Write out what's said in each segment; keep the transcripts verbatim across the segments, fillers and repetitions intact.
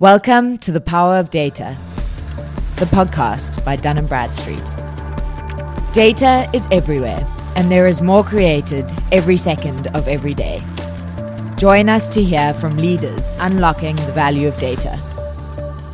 Welcome to The Power of Data, the podcast by Dun and Bradstreet. Data is everywhere, and there is more created every second of every day. Join us to hear from leaders unlocking the value of data.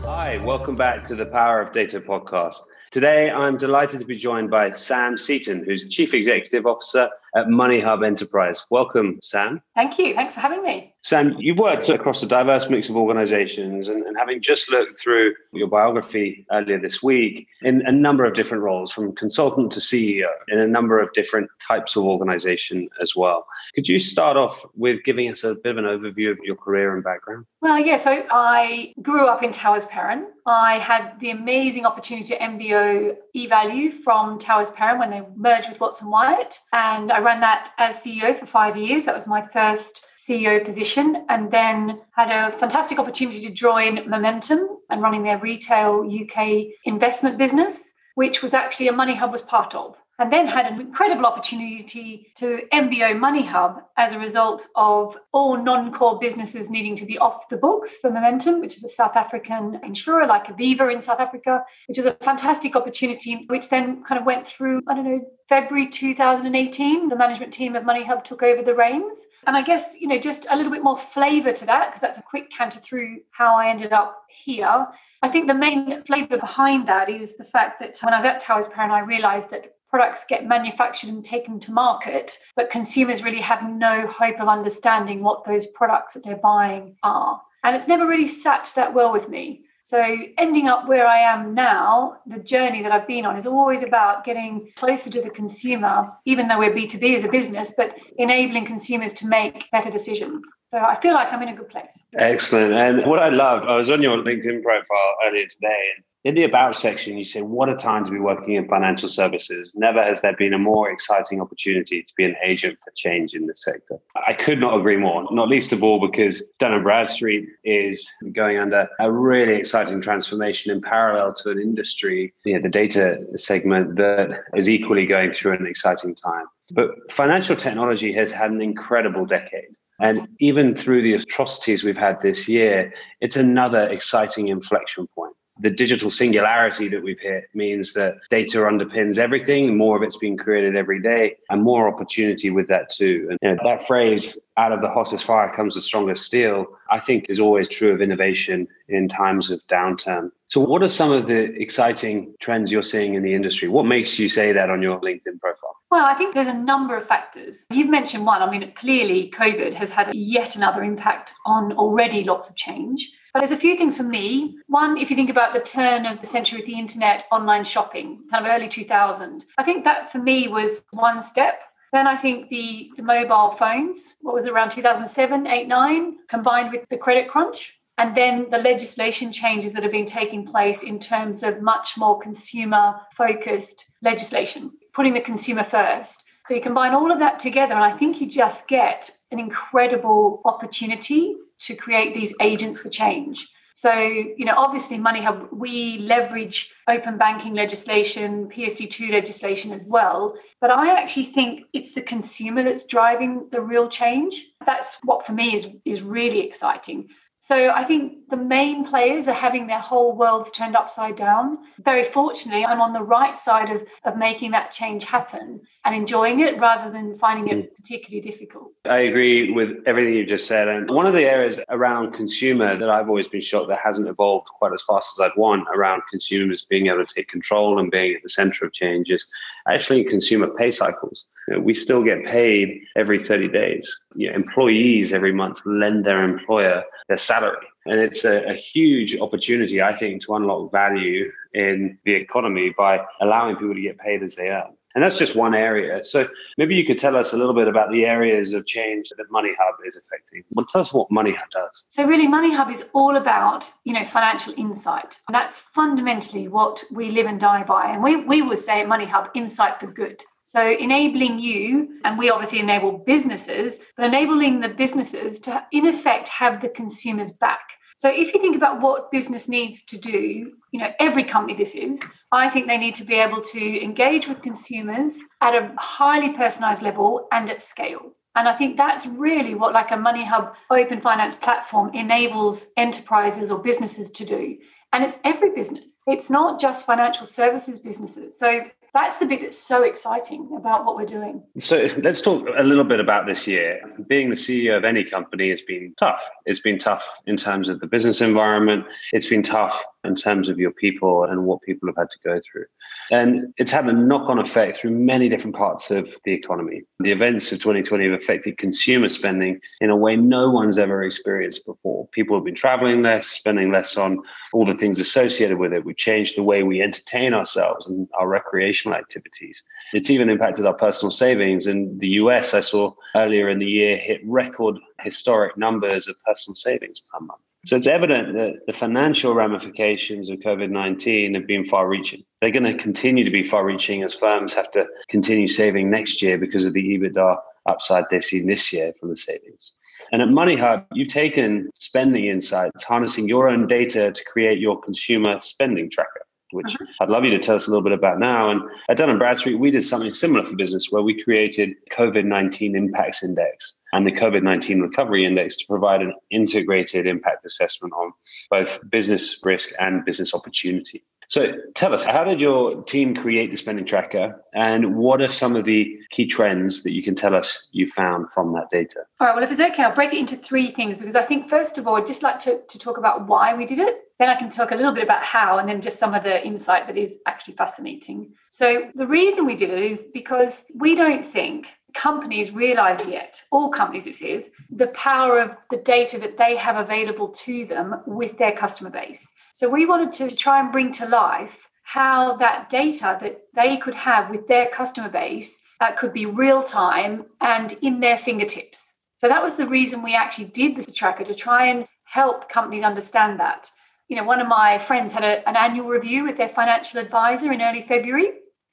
Hi, welcome back to The Power of Data podcast. Today, I'm delighted to be joined by Sam Seaton, who's Chief Executive Officer at Moneyhub Enterprise. Welcome, Sam. Thank you. Thanks for having me. Sam, you've worked across a diverse mix of organizations and, and having just looked through your biography earlier this week in a number of different roles, from consultant to C E O, in a number of different types of organization as well. Could you start off with giving us a bit of an overview of your career and background? Well, yeah, so I grew up in Towers Perrin. I had the amazing opportunity to M B O eValue from Towers Perrin when they merged with Watson Wyatt, and I ran that as C E O for five years. That was my first C E O position, and then had a fantastic opportunity to join Momentum and running their retail U K investment business, which was actually a Moneyhub was part of. And then had an incredible opportunity to M B O Moneyhub as a result of all non-core businesses needing to be off the books for Momentum, which is a South African insurer like Aviva in South Africa, which is a fantastic opportunity, which then kind of went through, I don't know, February twenty eighteen, the management team of Moneyhub took over the reins. And I guess, you know, just a little bit more flavour to that, because that's a quick canter through how I ended up here. I think the main flavour behind that is the fact that when I was at Towers Perrin, I realised that products get manufactured and taken to market, but consumers really have no hope of understanding what those products that they're buying are. And it's never really sat that well with me. So ending up where I am now, the journey that I've been on is always about getting closer to the consumer, even though we're B two B as a business, but enabling consumers to make better decisions. So I feel like I'm in a good place. Excellent. And what I loved, I was on your LinkedIn profile earlier today, and in the About section, you say, what a time to be working in financial services. Never has there been a more exciting opportunity to be an agent for change in this sector. I could not agree more, not least of all because Dun and Bradstreet is going under a really exciting transformation in parallel to an industry, you know, the data segment, that is equally going through an exciting time. But financial technology has had an incredible decade. And even through the atrocities we've had this year, it's another exciting inflection point. The digital singularity that we've hit means that data underpins everything. More of it's being created every day, and more opportunity with that too. And you know, that phrase, out of the hottest fire comes the strongest steel, I think is always true of innovation in times of downturn. So what are some of the exciting trends you're seeing in the industry? What makes you say that on your LinkedIn profile? Well, I think there's a number of factors. You've mentioned one. I mean, clearly COVID has had yet another impact on already lots of change. But there's a few things for me. One, if you think about the turn of the century with the internet, online shopping, kind of early two thousand, I think that for me was one step. Then I think the, the mobile phones, what was it, around two thousand seven, eight, nine, combined with the credit crunch. And then the legislation changes that have been taking place in terms of much more consumer-focused legislation, putting the consumer first. So you combine all of that together, and I think you just get an incredible opportunity to create these agents for change. So, you know, obviously Moneyhub, we leverage open banking legislation, P S D two legislation as well. But I actually think it's the consumer that's driving the real change. That's what for me is, is really exciting. So I think the main players are having their whole worlds turned upside down. Very fortunately, I'm on the right side of, of making that change happen and enjoying it rather than finding it particularly difficult. I agree with everything you just said. And one of the areas around consumer that I've always been shocked that hasn't evolved quite as fast as I'd want around consumers being able to take control and being at the center of change is actually consumer pay cycles. You know, we still get paid every thirty days. You know, employees every month lend their employer their salary. And it's a, a huge opportunity, I think, to unlock value in the economy by allowing people to get paid as they earn. And that's just one area. So maybe you could tell us a little bit about the areas of change that Moneyhub is affecting. Well, tell us what Moneyhub does. So really, Moneyhub is all about, you know, financial insight. And that's fundamentally what we live and die by. And we, we would say at Moneyhub, insight for good. So enabling you, and we obviously enable businesses, but enabling the businesses to, in effect, have the consumers back. So if you think about what business needs to do, you know, every company this is, I think they need to be able to engage with consumers at a highly personalized level and at scale. And I think that's really what like a Moneyhub open finance platform enables enterprises or businesses to do. And it's every business. It's not just financial services businesses. So that's the bit that's so exciting about what we're doing. So let's talk a little bit about this year. Being the C E O of any company has been tough. It's been tough in terms of the business environment. It's been tough in terms of your people and what people have had to go through. And it's had a knock-on effect through many different parts of the economy. The events of twenty twenty have affected consumer spending in a way no one's ever experienced before. People have been traveling less, spending less on all the things associated with it. We've changed the way we entertain ourselves and our recreational activities. It's even impacted our personal savings. In the U S, I saw earlier in the year hit record historic numbers of personal savings per month. So it's evident that the financial ramifications of COVID nineteen have been far-reaching. They're going to continue to be far-reaching as firms have to continue saving next year because of the EBITDA upside they've seen this year from the savings. And at Moneyhub, you've taken spending insights, harnessing your own data to create your consumer spending tracker, which uh-huh. I'd love you to tell us a little bit about now. And at Dun and Bradstreet, we did something similar for business where we created COVID nineteen Impacts Index and the COVID nineteen Recovery Index to provide an integrated impact assessment on both business risk and business opportunity. So tell us, how did your team create the spending tracker and what are some of the key trends that you can tell us you found from that data? All right, well, if it's okay, I'll break it into three things because I think, first of all, I'd just like to, to talk about why we did it. Then I can talk a little bit about how and then just some of the insight that is actually fascinating. So the reason we did it is because we don't think companies realize yet, all companies this is, the power of the data that they have available to them with their customer base. So we wanted to try and bring to life how that data that they could have with their customer base uh, could be real time and in their fingertips. So that was the reason we actually did this tracker, to try and help companies understand that. You know, one of my friends had a, an annual review with their financial advisor in early February.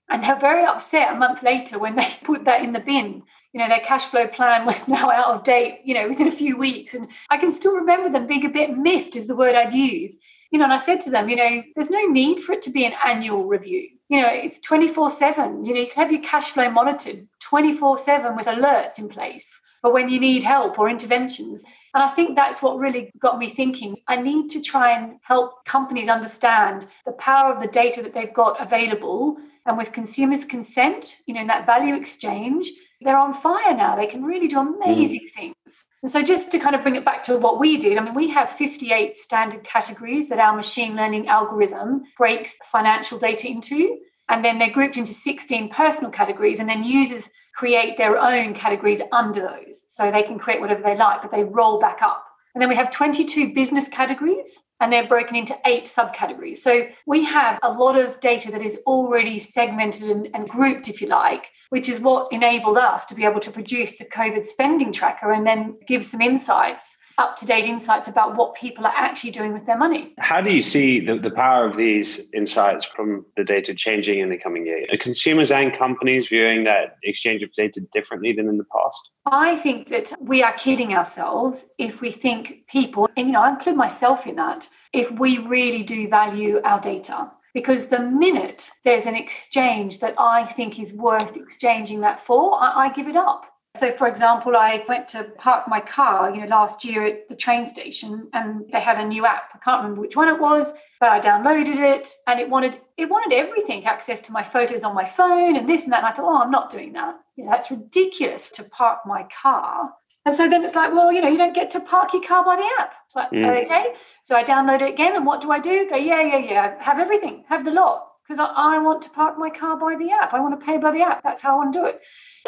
And they're very upset a month later when they put that in the bin. You know, their cash flow plan was now out of date, you know, within a few weeks. And I can still remember them being a bit miffed is the word I'd use. You know, and I said to them, you know, there's no need for it to be an annual review. You know, it's twenty-four seven. You know, you can have your cash flow monitored twenty-four seven with alerts in place for when you need help or interventions. And I think that's what really got me thinking. I need to try and help companies understand the power of the data that they've got available. And with consumers' consent, you know, in that value exchange, they're on fire now. They can really do amazing mm. things. And so just to kind of bring it back to what we did, I mean, we have fifty-eight standard categories that our machine learning algorithm breaks financial data into. And then they're grouped into sixteen personal categories. And then users create their own categories under those. So they can create whatever they like, but they roll back up. And then we have twenty-two business categories, and they're broken into eight subcategories. So we have a lot of data that is already segmented and, and grouped, if you like, which is what enabled us to be able to produce the COVID spending tracker and then give some insights, up-to-date insights about what people are actually doing with their money. How do you see the, the power of these insights from the data changing in the coming year? Are consumers and companies viewing that exchange of data differently than in the past? I think that we are kidding ourselves if we think people, and you know, I include myself in that, if we really do value our data. Because the minute there's an exchange that I think is worth exchanging that for, I, I give it up. So, for example, I went to park my car, you know, last year at the train station, and they had a new app. I can't remember which one it was, but I downloaded it, and it wanted it wanted everything, access to my photos on my phone, and this and that. And I thought, oh, I'm not doing that. You know, that's ridiculous to park my car. And so then it's like, well, you know, you don't get to park your car by the app. It's like, mm. okay. So I download it again, and what do I do? Go, yeah, yeah, yeah. Have everything. Have the lot. Because I want to park my car by the app. I want to pay by the app. That's how I want to do it.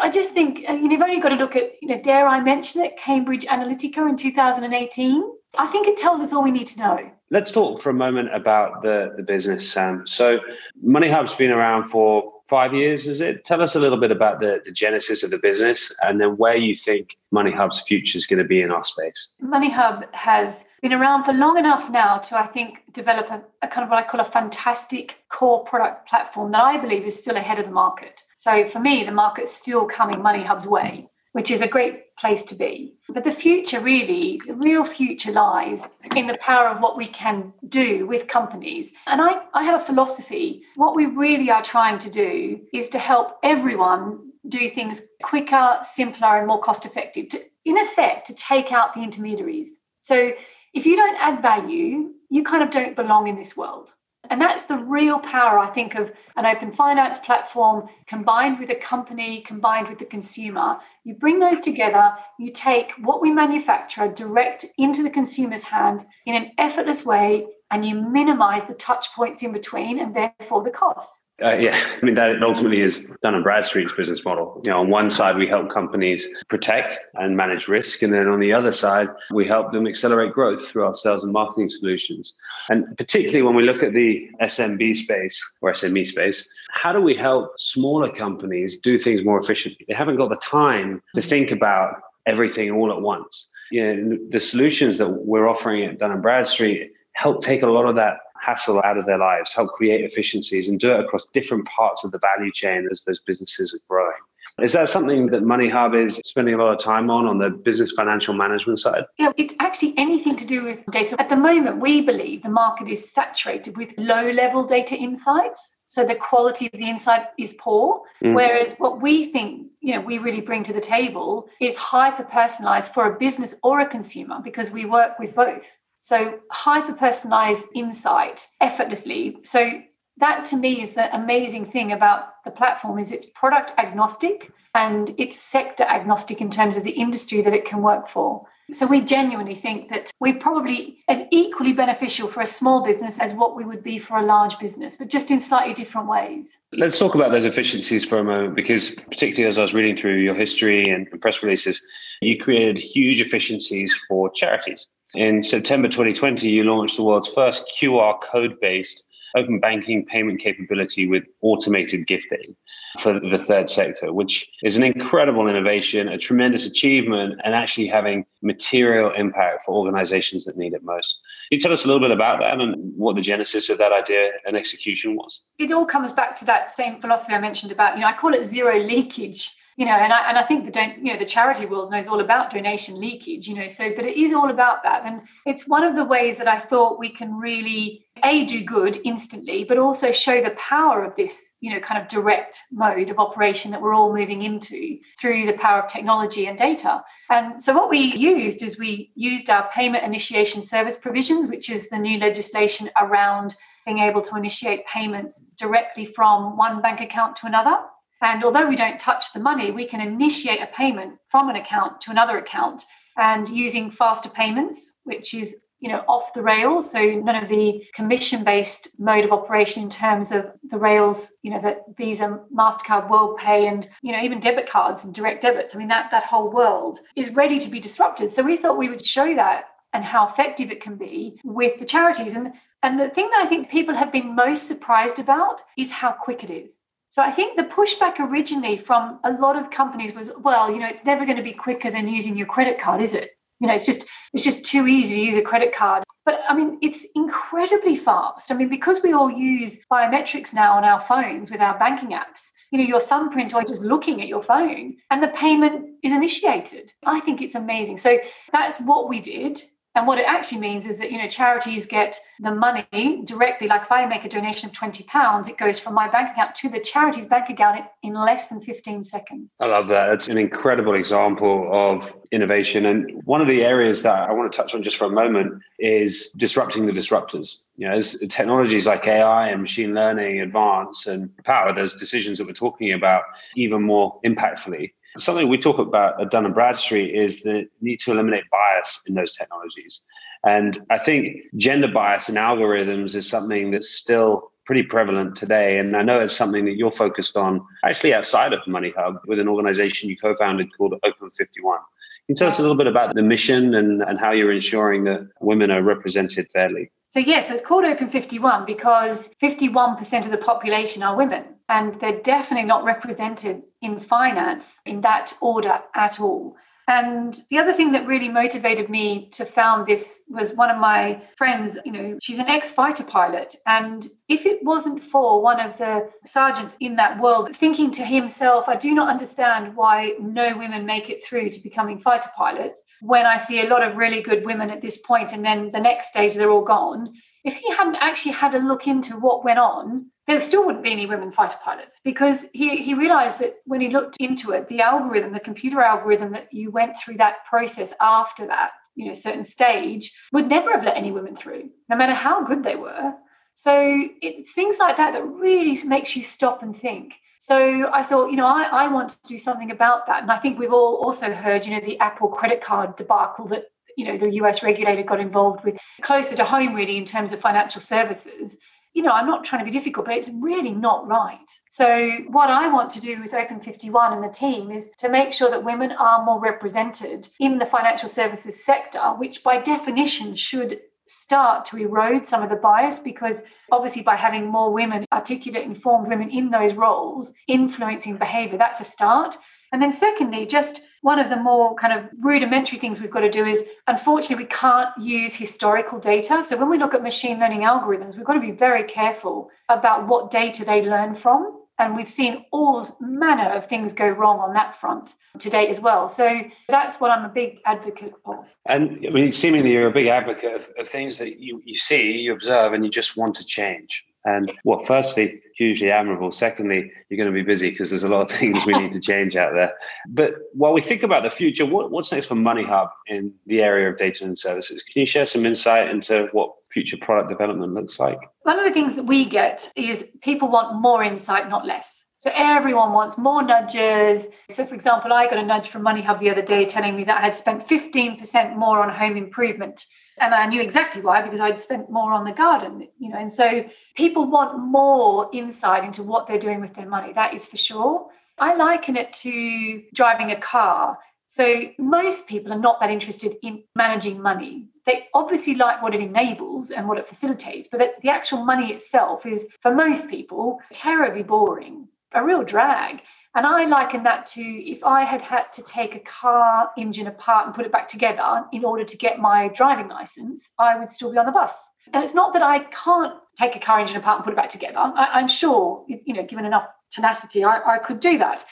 I just think you know, you've only got to look at, you know, dare I mention it, Cambridge Analytica in two thousand eighteen. I think it tells us all we need to know. Let's talk for a moment about the, the business, Sam. So Moneyhub's been around for five years, is it? Tell us a little bit about the, the genesis of the business and then where you think Moneyhub's future is going to be in our space. Moneyhub has been around for long enough now to, I think, develop a, a kind of what I call a fantastic core product platform that I believe is still ahead of the market. So for me, the market's still coming Moneyhub's way, which is a great place to be. But the future really, the real future lies in the power of what we can do with companies. And I, I have a philosophy. What we really are trying to do is to help everyone do things quicker, simpler, and more cost-effective, to, in effect, to take out the intermediaries. So if you don't add value, you kind of don't belong in this world. And that's the real power, I think, of an open finance platform combined with a company, combined with the consumer. You bring those together, you take what we manufacture direct into the consumer's hand in an effortless way, and you minimise the touch points in between and therefore the costs. Uh, yeah, I mean, that ultimately is Dun and Bradstreet's business model. You know, on one side, we help companies protect and manage risk. And then on the other side, we help them accelerate growth through our sales and marketing solutions. And particularly when we look at the S M B space or S M E space, how do we help smaller companies do things more efficiently? They haven't got the time to think about everything all at once. You know, the solutions that we're offering at Dun and Bradstreet help take a lot of that hassle out of their lives, help create efficiencies, and do it across different parts of the value chain as those businesses are growing. Is that something that Moneyhub is spending a lot of time on, on the business financial management side? Yeah, it's actually anything to do with data. At the moment, we believe the market is saturated with low-level data insights. So the quality of the insight is poor, mm. whereas what we think, you know, we really bring to the table is hyper-personalized for a business or a consumer, because we work with both. So hyper-personalized insight effortlessly. So that to me is the amazing thing about the platform, is it's product agnostic and it's sector agnostic in terms of the industry that it can work for. So we genuinely think that we're probably as equally beneficial for a small business as what we would be for a large business, but just in slightly different ways. Let's talk about those efficiencies for a moment, because particularly as I was reading through your history and press releases, you created huge efficiencies for charities. In September twenty twenty, you launched the world's first Q R code-based open banking payment capability with automated gifting for the third sector, which is an incredible innovation, a tremendous achievement, and actually having material impact for organizations that need it most. Can you tell us a little bit about that and what the genesis of that idea and execution was? It all comes back to that same philosophy I mentioned about, you know, I call it zero leakage. You know, and I and I think the don't, you know, the charity world knows all about donation leakage, you know, so but it is all about that. And it's one of the ways that I thought we can really, A, do good instantly, but also show the power of this, you know, kind of direct mode of operation that we're all moving into through the power of technology and data. And so what we used is we used our payment initiation service provisions, which is the new legislation around being able to initiate payments directly from one bank account to another. And although we don't touch the money, we can initiate a payment from an account to another account, and using faster payments, which is, you know, off the rails. So none of the commission-based mode of operation in terms of the rails, you know, that Visa, MasterCard, WorldPay, and, you know, even debit cards and direct debits. I mean, that, that whole world is ready to be disrupted. So we thought we would show that and how effective it can be with the charities. And, and the thing that I think people have been most surprised about is how quick it is. So I think the pushback originally from a lot of companies was, well, you know, it's never going to be quicker than using your credit card, is it? You know, it's just it's just too easy to use a credit card. But, I mean, it's incredibly fast. I mean, because we all use biometrics now on our phones with our banking apps, you know, your thumbprint or just looking at your phone and the payment is initiated. I think it's amazing. So that's what we did. And what it actually means is that, you know, charities get the money directly. Like if I make a donation of twenty pounds, it goes from my bank account to the charity's bank account in less than fifteen seconds. I love that. It's an incredible example of innovation. And one of the areas that I want to touch on just for a moment is disrupting the disruptors. You know, as technologies like A I and machine learning advance and power those decisions that we're talking about even more impactfully. Something we talk about at Dun and Bradstreet is the need to eliminate bias in those technologies. And I think gender bias in algorithms is something that's still pretty prevalent today. And I know it's something that you're focused on actually outside of Moneyhub with an organization you co-founded called Open fifty-one. Can you tell us a little bit about the mission and, and how you're ensuring that women are represented fairly? So yes, it's called Open fifty-one because fifty-one percent of the population are women, and they're definitely not represented in finance in that order at all. And the other thing that really motivated me to found this was one of my friends, you know, she's an ex-fighter pilot. And if it wasn't for one of the sergeants in that world thinking to himself, I do not understand why no women make it through to becoming fighter pilots when I see a lot of really good women at this point and then the next stage they're all gone. If he hadn't actually had a look into what went on, there still wouldn't be any women fighter pilots, because he, he realised that when he looked into it, the algorithm, the computer algorithm that you went through that process after that, you know, certain stage, would never have let any women through, no matter how good they were. So it's things like that that really makes you stop and think. So I thought, you know, I, I want to do something about that. And I think we've all also heard, you know, the Apple credit card debacle that, you know, the U S regulator got involved with, closer to home really in terms of financial services. You know, I'm not trying to be difficult, but it's really not right. So what I want to do with Open fifty-one and the team is to make sure that women are more represented in the financial services sector, which by definition should start to erode some of the bias, because obviously by having more women, articulate, informed women in those roles, influencing behaviour, that's a start. And then secondly, just one of the more kind of rudimentary things we've got to do is, unfortunately, we can't use historical data. So when we look at machine learning algorithms, we've got to be very careful about what data they learn from. And we've seen all manner of things go wrong on that front to date as well. So that's what I'm a big advocate of. And I mean, seemingly you're a big advocate of, of things that you, you see, you observe, and you just want to change. And what, well, firstly, hugely admirable. Secondly, you're going to be busy because there's a lot of things we need to change out there. But while we think about the future, what, what's next for Moneyhub in the area of data and services? Can you share some insight into what future product development looks like? One of the things that we get is people want more insight, not less. So everyone wants more nudges. So, for example, I got a nudge from Moneyhub the other day telling me that I had spent fifteen percent more on home improvement. And I knew exactly why, because I'd spent more on the garden, you know. And so people want more insight into what they're doing with their money. That is for sure. I liken it to driving a car. So most people are not that interested in managing money. They obviously like what it enables and what it facilitates, but the actual money itself is, for most people, terribly boring, a real drag. And I liken that to if I had had to take a car engine apart and put it back together in order to get my driving license, I would still be on the bus. And it's not that I can't take a car engine apart and put it back together. I, I'm sure, you know, given enough tenacity, I, I could do that.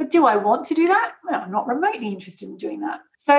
But do I want to do that? Well, I'm not remotely interested in doing that. So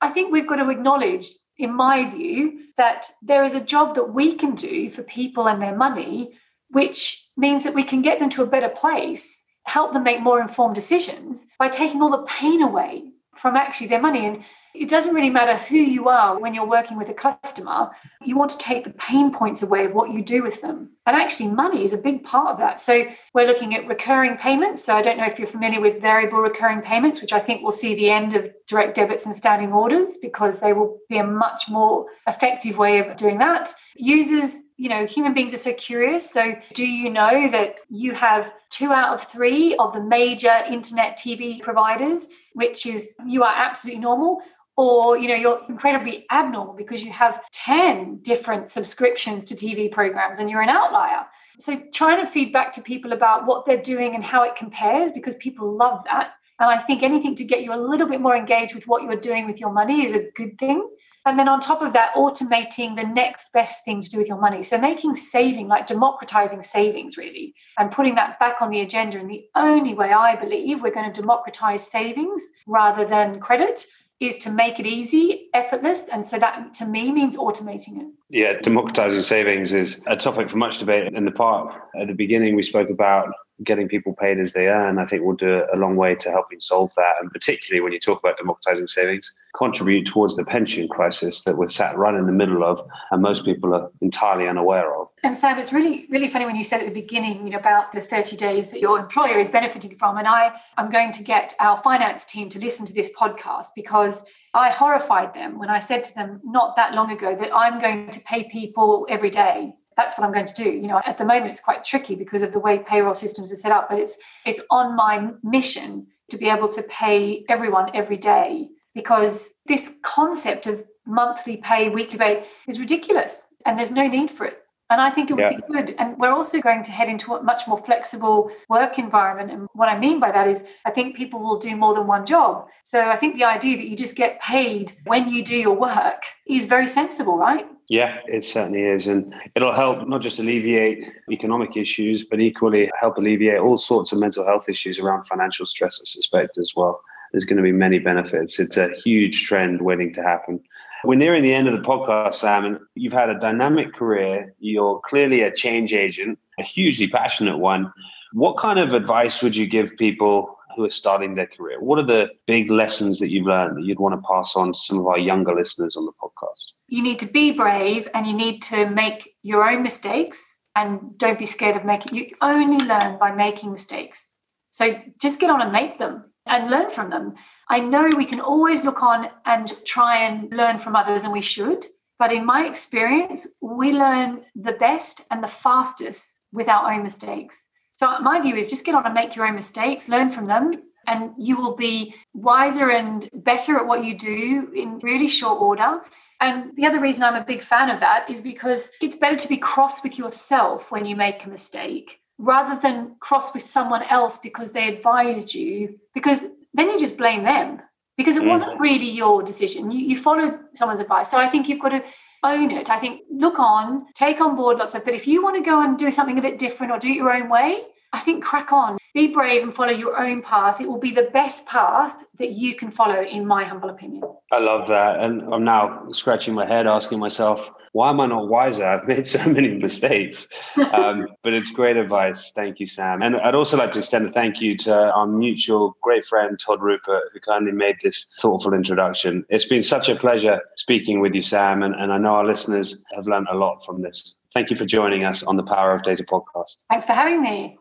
I think we've got to acknowledge, in my view, that there is a job that we can do for people and their money, which means that we can get them to a better place, help them make more informed decisions by taking all the pain away from actually their money. And it doesn't really matter who you are when you're working with a customer. You want to take the pain points away of what you do with them. And actually money is a big part of that. So we're looking at recurring payments. So I don't know if you're familiar with variable recurring payments, which I think will see the end of direct debits and standing orders, because they will be a much more effective way of doing that. Users, you know, human beings are so curious. So do you know that you have two out of three of the major internet T V providers, which is you are absolutely normal, or, you know, you're incredibly abnormal because you have ten different subscriptions to T V programs and you're an outlier? So trying to feed back to people about what they're doing and how it compares, because people love that. And I think anything to get you a little bit more engaged with what you're doing with your money is a good thing. And then on top of that, automating the next best thing to do with your money. So making saving, like democratizing savings, really, and putting that back on the agenda. And the only way I believe we're going to democratize savings rather than credit is to make it easy, effortless. And so that, to me, means automating it. Yeah, democratizing savings is a topic for much debate in the park. At the beginning, we spoke about getting people paid as they earn. I think we'll do a long way to helping solve that. And particularly when you talk about democratizing savings, contribute towards the pension crisis that we're sat right in the middle of and most people are entirely unaware of. And Sam, it's really, really funny when you said at the beginning, you know, about the thirty days that your employer is benefiting from. And I, I'm going to get our finance team to listen to this podcast, because I horrified them when I said to them not that long ago that I'm going to pay people every day. That's what I'm going to do. You know, at the moment, it's quite tricky because of the way payroll systems are set up, but it's it's on my mission to be able to pay everyone every day, because this concept of monthly pay, weekly pay is ridiculous and there's no need for it. And I think it would yeah. be good. And we're also going to head into a much more flexible work environment. And what I mean by that is I think people will do more than one job. So I think the idea that you just get paid when you do your work is very sensible, right? Yeah, it certainly is. And it'll help not just alleviate economic issues, but equally help alleviate all sorts of mental health issues around financial stress, I suspect, as well. There's going to be many benefits. It's a huge trend waiting to happen. We're nearing the end of the podcast, Sam, and you've had a dynamic career. You're clearly a change agent, a hugely passionate one. What kind of advice would you give people who are starting their career? What are the big lessons that you've learned that you'd want to pass on to some of our younger listeners on the podcast? You need to be brave and you need to make your own mistakes and don't be scared of making. You only learn by making mistakes. So just get on and make them and learn from them. I know we can always look on and try and learn from others, and we should. But in my experience, we learn the best and the fastest with our own mistakes. So my view is just get on and make your own mistakes, learn from them, and you will be wiser and better at what you do in really short order. And the other reason I'm a big fan of that is because it's better to be cross with yourself when you make a mistake rather than cross with someone else because they advised you, because then you just blame them because it wasn't really your decision. You, you followed someone's advice. So I think you've got to own it. I think look on, take on board lots of, but if you want to go and do something a bit different or do it your own way, I think crack on. Be brave and follow your own path. It will be the best path that you can follow, in my humble opinion. I love that. And I'm now scratching my head, asking myself, why am I not wiser? I've made so many mistakes. Um, but it's great advice. Thank you, Sam. And I'd also like to extend a thank you to our mutual great friend, Todd Rupert, who kindly made this thoughtful introduction. It's been such a pleasure speaking with you, Sam. And, and I know our listeners have learned a lot from this. Thank you for joining us on the Power of Data podcast. Thanks for having me.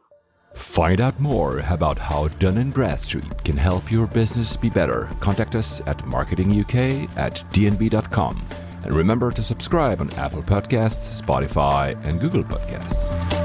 Find out more about how Dun and Bradstreet can help your business be better. Contact us at marketing U K at d n b dot com. And remember to subscribe on Apple Podcasts, Spotify, and Google Podcasts.